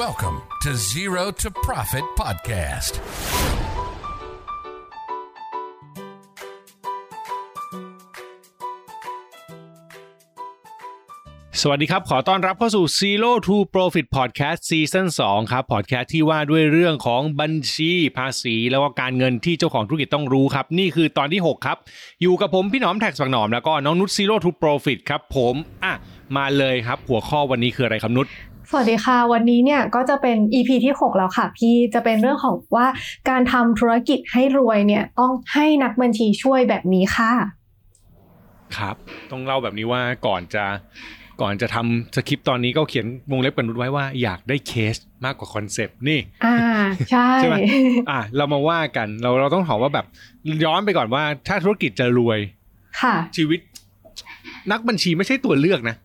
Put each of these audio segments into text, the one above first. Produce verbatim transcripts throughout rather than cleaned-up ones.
Welcome to Zero to Profit Podcast.สวัสดีครับขอต้อนรับเข้าสู่ Zero to Profit Podcast Season สองครับพอดแคสต์ที่ว่าด้วยเรื่องของบัญชีภาษีแล้วก็การเงินที่เจ้าของธุรกิจต้องรู้ครับนี่คือตอนที่หกครับอยู่กับผมพี่หนอมแท็กสักหนอมแล้วก็น้องนุช Zero to Profit ครับผมอ่ะมาเลยครับหัวข้อวันนี้คืออะไรครับนุชสวัสดีค่ะวันนี้เนี่ยก็จะเป็น อี พี ที่หกแล้วค่ะพี่จะเป็นเรื่องของว่าการทำธุรกิจให้รวยเนี่ยต้องให้นักบัญชีช่วยแบบนี้ค่ะครับต้องเล่าแบบนี้ว่าก่อนจะก่อนจะทำสคริปต์ตอนนี้ก็เขียนวงเล็บกันไว้ว่าอยากได้เคสมากกว่าคอนเซปต์นี่อ่าใช่ใช่ไหมอ่ะเรามาว่ากันเราเราต้องถามว่าแบบย้อนไปก่อนว่าถ้าธุรกิจจะรวยค่ะชีวิตนักบัญชีไม่ใช่ตัวเลือกนะ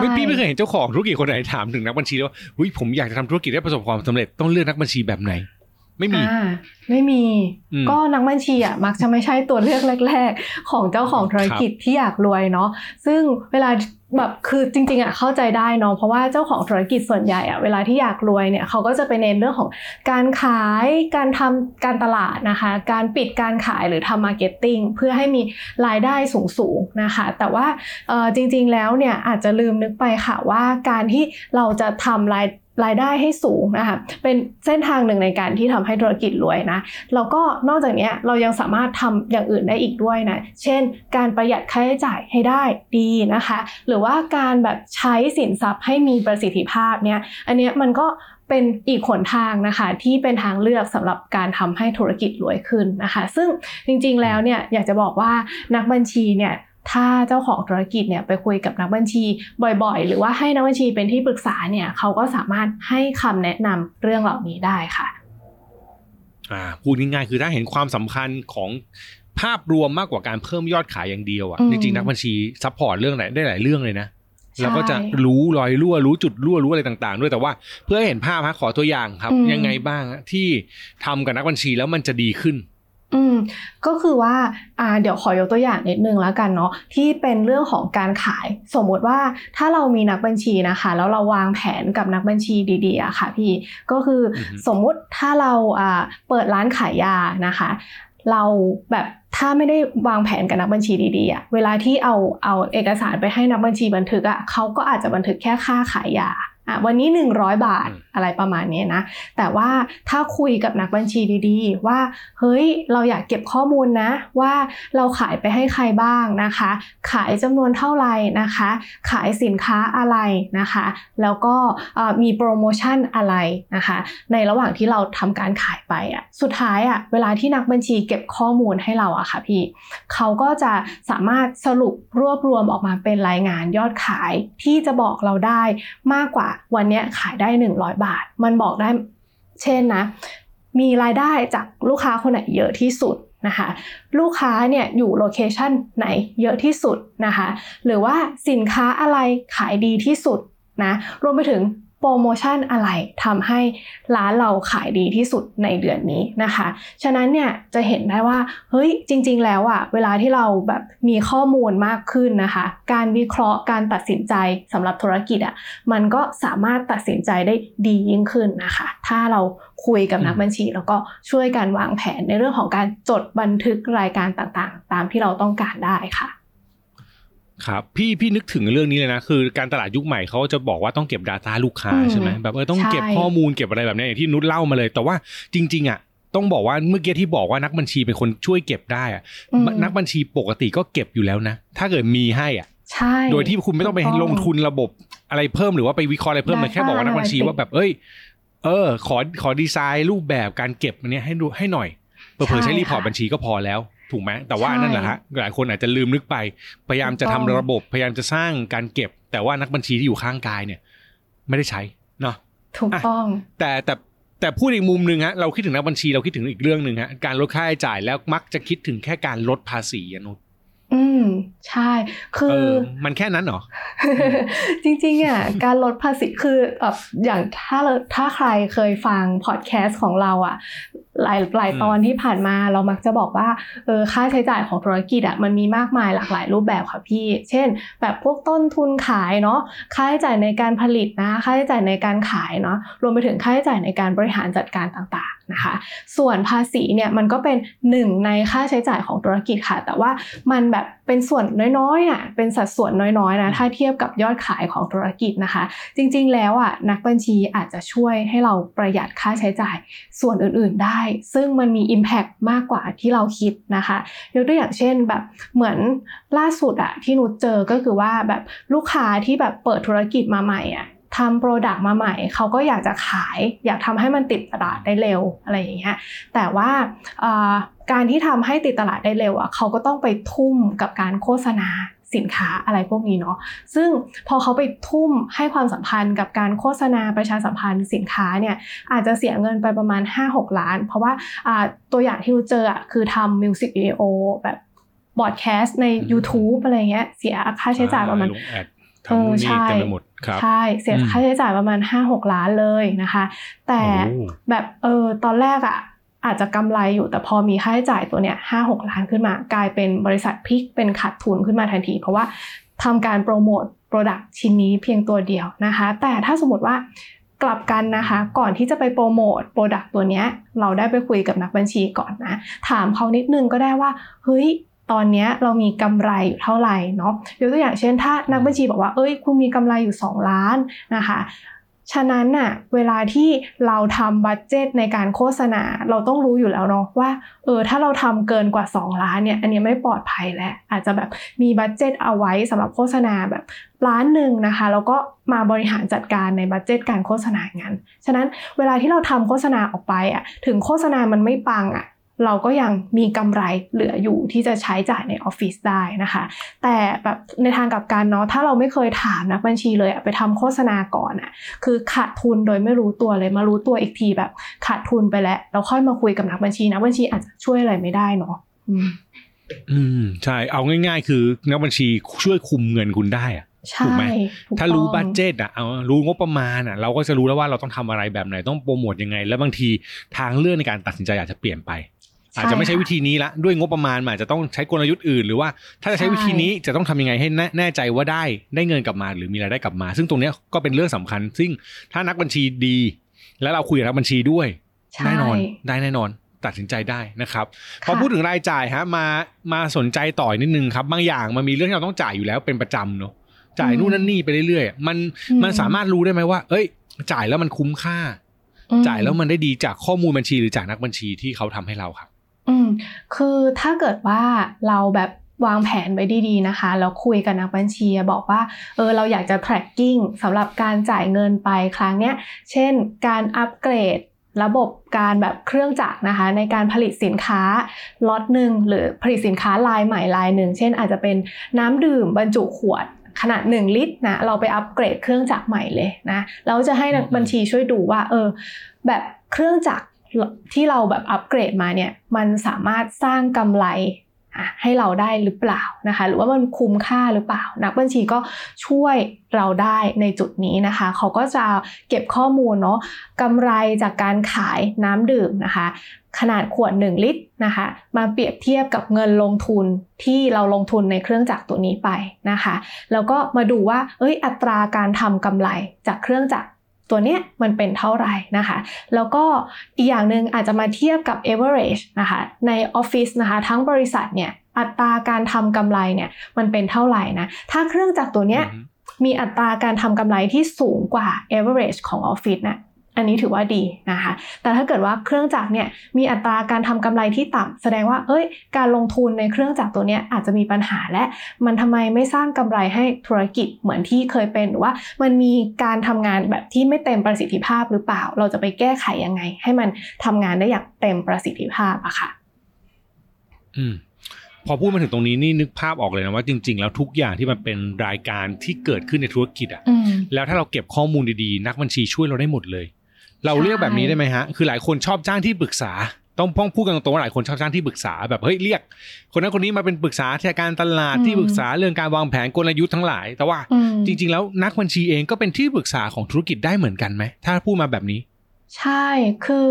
ไม่พี่ไม่เคยเห็นเจ้าของธุรกิจคนไหนถามถึงนักบัญชีแล้วว่าอุ้ยผมอยากจะทำธุรกิจได้ประสบความสำเร็จต้องเลือกนักบัญชีแบบไหนไม่มีไม่มีก็นักบัญชีอ่ะมักจะไม่ใช่ตัวเลือกแรกๆของเจ้าของธุรกิจที่อยากรวยเนาะซึ่งเวลาแบบคือจริงๆอ่ะเข้าใจได้เนาะเพราะว่าเจ้าของธุรกิจส่วนใหญ่อ่ะเวลาที่อยากรวยเนี่ยเขาก็จะไปเน้นเรื่องของการขายการทำการตลาดนะคะการปิดการขายหรือทำมาร์เก็ตติ้งเพื่อให้มีรายได้สูงๆนะคะแต่ว่าเอ่อจริงๆแล้วเนี่ยอาจจะลืมนึกไปค่ะว่าการที่เราจะทำรายรายได้ให้สูงนะคะเป็นเส้นทางหนึ่งในการที่ทำให้ธุรกิจรวยนะแล้วก็นอกจากนี้เรายังสามารถทำอย่างอื่นได้อีกด้วยนะเช่นการประหยัดค่าใช้จ่ายให้ได้ดีนะคะหรือว่าการแบบใช้สินทรัพย์ให้มีประสิทธิภาพเนี่ยอันนี้มันก็เป็นอีกหนทางนะคะที่เป็นทางเลือกสำหรับการทำให้ธุรกิจรวยขึ้นนะคะซึ่งจริงๆแล้วเนี่ยอยากจะบอกว่านักบัญชีเนี่ยถ้าเจ้าของธุรกิจเนี่ยไปคุยกับนักบัญชีบ่อยๆหรือว่าให้นักบัญชีเป็นที่ปรึกษาเนี่ยเขาก็สามารถให้คำแนะนำเรื่องเหล่านี้ได้ค่ะอ่าพูดง่ายๆคือถ้าเห็นความสำคัญของภาพรวมมากกว่าการเพิ่มยอดขายอย่างเดียวอ่ะจริงๆนักบัญชีซัพพอร์ตเรื่องไหนได้หลายเรื่องเลยนะแล้วก็จะรู้รอยรั่วรู้จุดรั่วรู้อะไรต่างๆด้วยแต่ว่าเพื่อให้เห็นภาพฮะขอตัวอย่างครับยังไงบ้างที่ทำกับนักบัญชีแล้วมันจะดีขึ้นอืมก็คือว่าอ่าเดี๋ยวขอยกตัวอย่างนิดนึงแล้วกันเนาะที่เป็นเรื่องของการขายสมมติว่าถ้าเรามีนักบัญชีนะคะแล้วเราวางแผนกับนักบัญชีดีๆอะค่ะพี่ก็คือ mm-hmm. สมมติถ้าเราอ่าเปิดร้านขายยานะคะเราแบบถ้าไม่ได้วางแผนกับนักบัญชีดีๆอะเวลาที่เอาเอาเอกสารไปให้นักบัญชีบันทึกอะเขาก็อาจจะบันทึกแค่ค่าขายยาอ่ะวันนี้หนึ่งร้อยบาทอะไรประมาณนี้นะแต่ว่าถ้าคุยกับนักบัญชีดีๆว่าเฮ้ยเราอยากเก็บข้อมูลนะว่าเราขายไปให้ใครบ้างนะคะขายจำนวนเท่าไหร่นะคะขายสินค้าอะไรนะคะแล้วก็มีโปรโมชั่นอะไรนะคะในระหว่างที่เราทำการขายไปอ่ะสุดท้ายอ่ะเวลาที่นักบัญชีเก็บข้อมูลให้เราอ่ะค่ะพี่เขาก็จะสามารถสรุปรวบรวมออกมาเป็นรายงานยอดขายที่จะบอกเราได้มากกว่าวันนี้ขายได้หนึ่งร้อยบาทมันบอกได้เช่นนะมีรายได้จากลูกค้าคนไหนเยอะที่สุดนะคะลูกค้าเนี่ยอยู่โลเคชั่นไหนเยอะที่สุดนะคะหรือว่าสินค้าอะไรขายดีที่สุดนะรวมไปถึงโปรโมชั่นอะไรทำให้ร้านเราขายดีที่สุดในเดือนนี้นะคะฉะนั้นเนี่ยจะเห็นได้ว่าเฮ้ยจริงๆแล้วอ่ะเวลาที่เราแบบมีข้อมูลมากขึ้นนะคะการวิเคราะห์การตัดสินใจสำหรับธุรกิจอ่ะมันก็สามารถตัดสินใจได้ดียิ่งขึ้นนะคะถ้าเราคุยกับนักบัญชีแล้วก็ช่วยกันวางแผนในเรื่องของการจดบันทึกรายการต่างๆตามที่เราต้องการได้ค่ะครับพี่พี่นึกถึงเรื่องนี้เลยนะคือการตลาดยุคใหม่เขาจะบอกว่าต้องเก็บ data ลูกค้าใช่ไหมแบบเออต้องเก็บข้อมูลเก็บอะไรแบบนี้อย่างที่นุชเล่ามาเลยแต่ว่าจริงๆอ่ะต้องบอกว่าเมื่อกี้ที่บอกว่านักบัญชีเป็นคนช่วยเก็บได้อ่ะนักบัญชีปกติก็เก็บอยู่แล้วนะถ้าเกิดมีให้อ่ะโดยที่คุณไม่ต้องไปลงทุนระบบอะไรเพิ่มหรือว่าไปวิเคราะห์อะไรเพิ่มเลยแค่บอกว่านักบัญชีว่าแบบเอ้ยเออขอขอดีไซน์รูปแบบการเก็บอันนี้ให้ดูให้หน่อยเผื่อใช้รีพอร์ตบัญชีก็พอแล้วถูกไหมแต่ว่านั่นแหละฮะหลายคนอาจจะลืมนึกไปพยายามจะทำระบบพยายามจะสร้างการเก็บแต่ว่านักบัญชีที่อยู่ข้างกายเนี่ยไม่ได้ใช้เนาะถูกต้องแต่แต่แต่พูดอีกมุมนึงฮะเราคิดถึงนักบัญชีเราคิดถึงอีกเรื่องนึงฮะการลดค่าใช้จ่ายแล้วมักจะคิดถึงแค่การลดภาษีนุชอืม ใช่คือมันแค่นั้นเหรอ จริงๆอ่ะ การลดภาษีคือแบบอย่างถ้าถ้าใครเคยฟังพอดแคสต์ของเราอ่ะหลายหลายตอนที่ผ่านมาเรามักจะบอกว่าเออค่าใช้จ่ายของธุรกิจอ่ะมันมีมากมายหลากหลายรูปแบบค่ะพี่เช่นแบบพวกต้นทุนขายเนาะค่าใช้จ่ายในการผลิตนะค่าใช้จ่ายในการขายเนาะรวมไปถึงค่าใช้จ่ายในการบริหารจัดการต่างๆนะคะส่วนภาษีเนี่ยมันก็เป็นหนึ่งในค่าใช้จ่ายของธุรกิจค่ะแต่ว่ามันแบบเป็นส่วนน้อยๆอ่ะเป็นสัดส่วนน้อยๆนะถ้าเทียบกับยอดขายของธุรกิจนะคะจริงๆแล้วอ่ะนักบัญชีอาจจะช่วยให้เราประหยัดค่าใช้จ่ายส่วนอื่นๆได้ซึ่งมันมี impact มากกว่าที่เราคิดนะคะยกตัวอย่างเช่นแบบเหมือนล่าสุดอะที่หนูเจอก็คือว่าแบบลูกค้าที่แบบเปิดธุรกิจมาใหม่อะทำโปรดักต์มาใหม่เขาก็อยากจะขายอยากทำให้มันติดตลาดได้เร็วอะไรอย่างเงี้ยแต่ว่าการที่ทำให้ติดตลาดได้เร็วอะเขาก็ต้องไปทุ่มกับการโฆษณาสินค้าอะไรพวกนี้เนาะซึ่งพอเขาไปทุ่มให้ความสัมพันธ์กับการโฆษณาประชาสัมพันธ์สินค้าเนี่ยอาจจะเสียเงินไปประมาณ ห้าหก ล้านเพราะว่าตัวอย่างที่เราเจอคือทำมิวสิกวิดีโอแบบบอดแคสต์ใน YouTube อะไรเงี้ยเสียค่าใช้จ่ายประมาณทำนู่นนี่เต็มไปหมดครับใช่เสียค่าใช้จ่ายประมาณ ห้าหก ล้านเลยนะคะแต่แบบเออตอนแรกอ่ะอาจจะกำไรอยู่แต่พอมีค่าใช้จ่ายตัวเนี้ย ห้าหก ล้านขึ้นมากลายเป็นบริษัทพลิกเป็นขาดทุนขึ้นมาทันทีเพราะว่าทำการโปรโมทโปรดักต์ชิ้นนี้เพียงตัวเดียวนะคะแต่ถ้าสมมติว่ากลับกันนะคะก่อนที่จะไปโปรโมทโปรดักต์ตัวเนี้ยเราได้ไปคุยกับนักบัญชีก่อนนะถามเขานิดนึงก็ได้ว่าเฮ้ยตอนนี้เรามีกำไรอยู่เท่าไหร่เนาะยกตัวอย่างเช่นถ้านักบัญชีบอกว่าเอ้ยคุณมีกำไรอยู่สองล้านนะคะฉะนั้นน่ะเวลาที่เราทำบัดเจ็ตในการโฆษณาเราต้องรู้อยู่แล้วเนาะว่าเออถ้าเราทำเกินกว่าสองล้านเนี่ยอันนี้ไม่ปลอดภัยแล้วอาจจะแบบมีบัดเจ็ตเอาไว้สำหรับโฆษณาแบบล้านหนึ่งนะคะแล้วก็มาบริหารจัดการในบัดเจ็ตการโฆษณางั้นฉะนั้นเวลาที่เราทำโฆษณาออกไปอ่ะถึงโฆษณามันไม่ปังอ่ะเราก็ยังมีกำไรเหลืออยู่ที่จะใช้จ่ายในออฟฟิศได้นะคะแต่แบบในทางกลับกันเนาะถ้าเราไม่เคยถามนักบัญชีเลยอะไปทำโฆษณาก่อนอะคือขาดทุนโดยไม่รู้ตัวเลยมารู้ตัวอีกทีแบบขาดทุนไปแล้วเราค่อยมาคุยกับนักบัญชีนักบัญชีอาจจะช่วยอะไรไม่ได้เนาะอืมอืมใช่เอาง่ายๆคือนักบัญชีช่วยคุมเงินคุณได้อะถูกไหมถ้ารู้บัดเจ็ตอ่ะเอารู้งบประมาณอ่ะเราก็จะรู้แล้วว่าเราต้องทำอะไรแบบไหนต้องโปรโมทยังไงแล้วบางทีทางเลือกในการตัดสินใจอาจจะเปลี่ยนไปอาจจะไม่ใช้วิธีนี้ละด้วยงบประมาณอาจจะต้องใช้กลยุทธ์อื่นหรือว่าถ้าจะใช้วิธีนี้จะต้องทำยังไงให้แน่ใจว่าได้ได้เงินกลับมาหรือมีรายได้กลับมาซึ่งตรงนี้ก็เป็นเรื่องสำคัญซึ่งถ้านักบัญชีดีแล้วเราคุยกับนักบัญชีด้วยแน่นอนได้แน่นอนตัดสินใจได้นะครับพอพูดถึงรายจ่ายฮะมามาสนใจต่อนิดนึงครับบางอย่างมันมีเรื่องที่เราต้องจ่ายอยู่แล้วเป็นประจำเนาะจ่ายนู่นนั่นนี่ไปเรื่อยๆมันมันสามารถรู้ได้ไหมว่าเอ้ยจ่ายแล้วมันคุ้มค่าจ่ายแล้วมันได้ดีจากข้อมูลบัญชีหรือจากนักบัญชีที่เขาทำให้เราครับอืมคือถ้าเกิดว่าเราแบบวางแผนไว้ดีๆนะคะแล้วคุยกับนักบัญชีบอกว่าเออเราอยากจะ tracking สำหรับการจ่ายเงินไปครั้งเนี้ยเช่นการอัปเกรดระบบการแบบเครื่องจักรนะคะในการผลิตสินค้าล็อตหนึ่งหรือผลิตสินค้าลายใหม่ลายหนึ่งเช่นอาจจะเป็นน้ำดื่มบรรจุขวดขนาดหนึ่งลิตรนะเราไปอัปเกรดเครื่องจักรใหม่เลยนะแล้วจะให้นักบัญชีช่วยดูว่าเออแบบเครื่องจักรที่เราแบบอัปเกรดมาเนี่ยมันสามารถสร้างกำไรให้เราได้หรือเปล่านะคะหรือว่ามันคุ้มค่าหรือเปล่านักบัญชีก็ช่วยเราได้ในจุดนี้นะคะเขาก็จะเก็บข้อมูลเนาะกำไรจากการขายน้ำดื่มนะคะขนาดขวดหนึ่งลิตรนะคะมาเปรียบเทียบกับเงินลงทุนที่เราลงทุนในเครื่องจักรตัวนี้ไปนะคะแล้วก็มาดูว่าเอ้ยอัตราการทำกำไรจากเครื่องจักรตัวเนี้ยมันเป็นเท่าไหร่นะคะแล้วก็อีกอย่างหนึ่งอาจจะมาเทียบกับ average นะคะในออฟฟิศนะคะทั้งบริษัทเนี่ยอัตราการทำกำไรเนี่ยมันเป็นเท่าไหร่นะถ้าเครื่องจักรตัวเนี้ย mm-hmm. มีอัตราการทำกำไรที่สูงกว่า average ของออฟฟิศนะอันนี้ถือว่าดีนะคะแต่ถ้าเกิดว่าเครื่องจักรเนี่ยมีอัตราการทำกำไรที่ต่ำแสดงว่าเอ้ยการลงทุนในเครื่องจักรตัวเนี้ยอาจจะมีปัญหาและมันทำไมไม่สร้างกำไรให้ธุรกิจเหมือนที่เคยเป็นหรือว่ามันมีการทำงานแบบที่ไม่เต็มประสิทธิภาพหรือเปล่าเราจะไปแก้ไขยังไงให้มันทำงานได้อย่างเต็มประสิทธิภาพอะค่ะอืมพอพูดมาถึงตรงนี้นี่นึกภาพออกเลยนะว่าจริงๆแล้วทุกอย่างที่มันเป็นรายการที่เกิดขึ้นในธุรกิจอ่ะแล้วถ้าเราเก็บข้อมูลดีๆนักบัญชีช่วยเราได้หมดเลยเราเรียกแบบนี้ได้ไหมฮะคือหลายคนชอบจ้างที่ปรึกษา ต้องพ้องพูดกันตรงๆว่าหลายคนชอบจ้างที่ปรึกษาแบบเฮ้ยเรียกคนนั้นคนนี้มาเป็นปรึกษาที่การตลาดที่ปรึกษาเรื่องการวางแผนกลยุทธ์ทั้งหลายแต่ว่าจริงๆแล้วนักบัญชีเองก็เป็นที่ปรึกษาของธุรกิจได้เหมือนกันไหมถ้าพูดมาแบบนี้ใช่คือ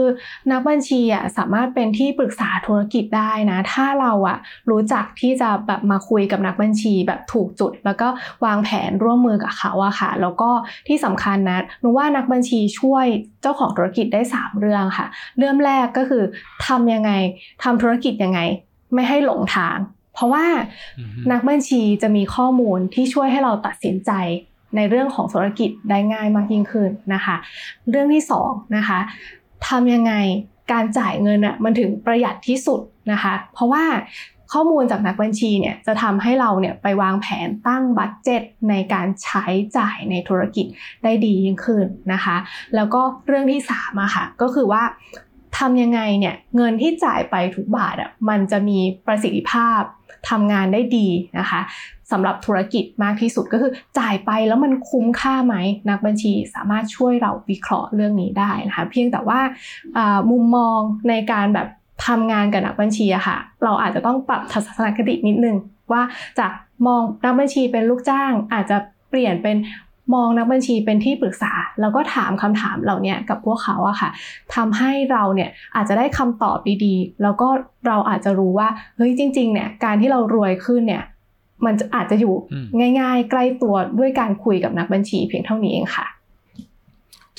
นักบัญชีอ่ะสามารถเป็นที่ปรึกษาธุรกิจได้นะถ้าเราอ่ะรู้จักที่จะแบบมาคุยกับนักบัญชีแบบถูกจุดแล้วก็วางแผนร่วมมือกับเขาอ่ะค่ะแล้วก็ที่สำคัญนะหนูว่านักบัญชีช่วยเจ้าของธุรกิจได้สามเรื่องค่ะเรื่องแรกก็คือทำยังไงทำธุรกิจยังไงไม่ให้หลงทางเพราะว่า mm-hmm. นักบัญชีจะมีข้อมูลที่ช่วยให้เราตัดสินใจในเรื่องของธุรกิจได้ง่ายมากยิ่งขึ้นนะคะเรื่องที่สองนะคะทำยังไงการจ่ายเงินอ่ะมันถึงประหยัดที่สุดนะคะเพราะว่าข้อมูลจากนักบัญชีเนี่ยจะทำให้เราเนี่ยไปวางแผนตั้งบัดเจ็ตในการใช้จ่ายในธุรกิจได้ดียิ่งขึ้นนะคะแล้วก็เรื่องที่สามอะค่ะก็คือว่าทำยังไงเนี่ยเงินที่จ่ายไปทุกบาทอ่ะมันจะมีประสิทธิภาพทำงานได้ดีนะคะสำหรับธุรกิจมากที่สุดก็คือจ่ายไปแล้วมันคุ้มค่าไหมนักบัญชีสามารถช่วยเราวิเคราะห์เรื่องนี้ได้นะคะเพียงแต่ว่ามุมมองในการแบบทำงานกับนักบัญชีอะค่ะเราอาจจะต้องปรับทัศนคตินิดนึงว่าจากมองนักบัญชีเป็นลูกจ้างอาจจะเปลี่ยนเป็นมองนักบัญชีเป็นที่ปรึกษาแล้วก็ถามคำถามเหล่านี้กับพวกเขาอะค่ะทำให้เราเนี่ยอาจจะได้คำตอบดีๆแล้วก็เราอาจจะรู้ว่าเฮ้ยจริงๆเนี่ยการที่เรารวยขึ้นเนี่ยมันอาจจะอยู่ง่ายๆใกล้ตัวด้วยการคุยกับนักบัญชีเพียงเท่านี้เองค่ะ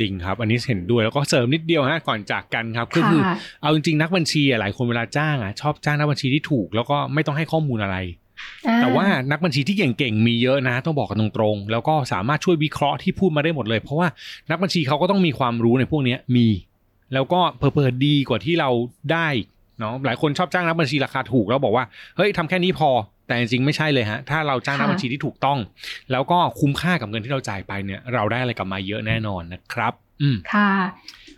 จริงครับอันนี้เห็นด้วยแล้วก็เสริมนิดเดียวฮะก่อนจากกันครับก็คือเอาจริงๆนักบัญชีหลายคนเวลาจ้างอะชอบจ้างนักบัญชีที่ถูกแล้วก็ไม่ต้องให้ข้อมูลอะไรแต่ว่านักบัญชีที่เก่งๆมีเยอะนะต้องบอกกันตรงๆแล้วก็สามารถช่วยวิเคราะห์ที่พูดมาได้หมดเลยเพราะว่านักบัญชีเขาก็ต้องมีความรู้ในพวกนี้มีแล้วก็เพอๆดีกว่าที่เราได้เนาะหลายคนชอบจ้างนักบัญชีราคาถูกแล้วบอกว่าเฮ้ยทำแค่นี้พอแต่จริงๆไม่ใช่เลยฮะถ้าเราจ้างนักบัญชีที่ถูกต้องแล้วก็คุ้มค่ากับเงินที่เราจ่ายไปเนี่ยเราได้อะไรกลับมาเยอะแน่นอนนะครับอืมค่ะ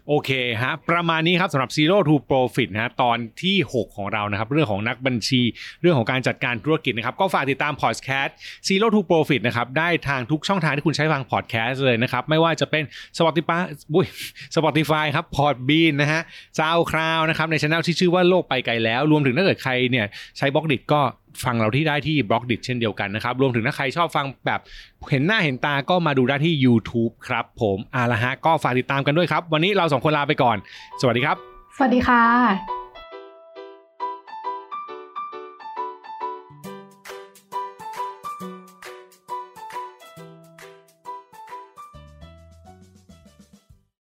โอเคฮะประมาณนี้ครับสำหรับ Zero to Profit นะตอนที่หกของเรานะครับเรื่องของนักบัญชีเรื่องของการจัดการธุรกิจนะครับก็ฝากติดตาม Podcast Zero to Profit นะครับได้ทางทุกช่องทางที่คุณใช้ฟัง Podcast เลยนะครับไม่ว่าจะเป็น Spotify อุ๊ย Spotify ครับ Podbean นะฮะ SoundCloud นะครับใน channel ที่ชื่อว่าโลกไปไกลแล้วรวมถึงถ้าเกิดใครเนี่ยใช้ Blogdit ก็ฟังเราที่ได้ที่ Blogdit เช่นเดียวกันนะครับรวมถึงถ้าใครชอบฟังแบบเห็นหน้าเห็นตาก็มาดูได้ที่ YouTube ครับผมเอาละฮะก็ฝากติดตามกันด้วยครับวันนี้เราสองคนลาไปก่อนสวัสดีครับสวัสดีค่ะ